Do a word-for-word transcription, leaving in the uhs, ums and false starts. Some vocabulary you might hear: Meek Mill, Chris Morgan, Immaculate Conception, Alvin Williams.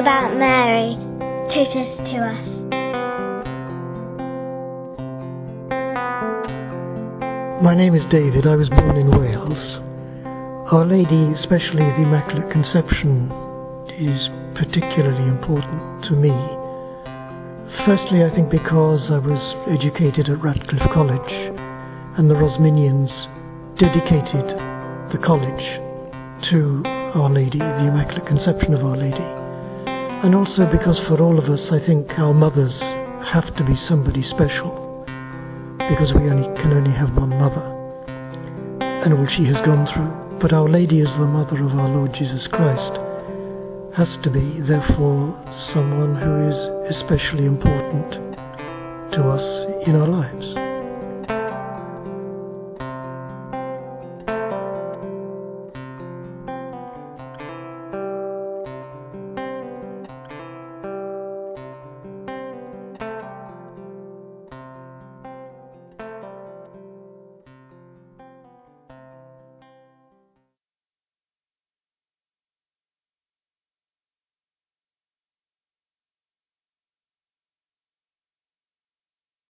about Mary, Totus Tuus. My name is David. I was born in Wales. Our Lady, especially the Immaculate Conception, is particularly important to me. Firstly, I think because I was educated at Radcliffe College, and the Rosminians dedicated the college to Our Lady, the Immaculate Conception of Our Lady. And also because for all of us, I think our mothers have to be somebody special, because we only can only have one mother, and all she has gone through. But Our Lady, as the mother of our Lord Jesus Christ, has to be, therefore, someone who is especially important to us in our lives.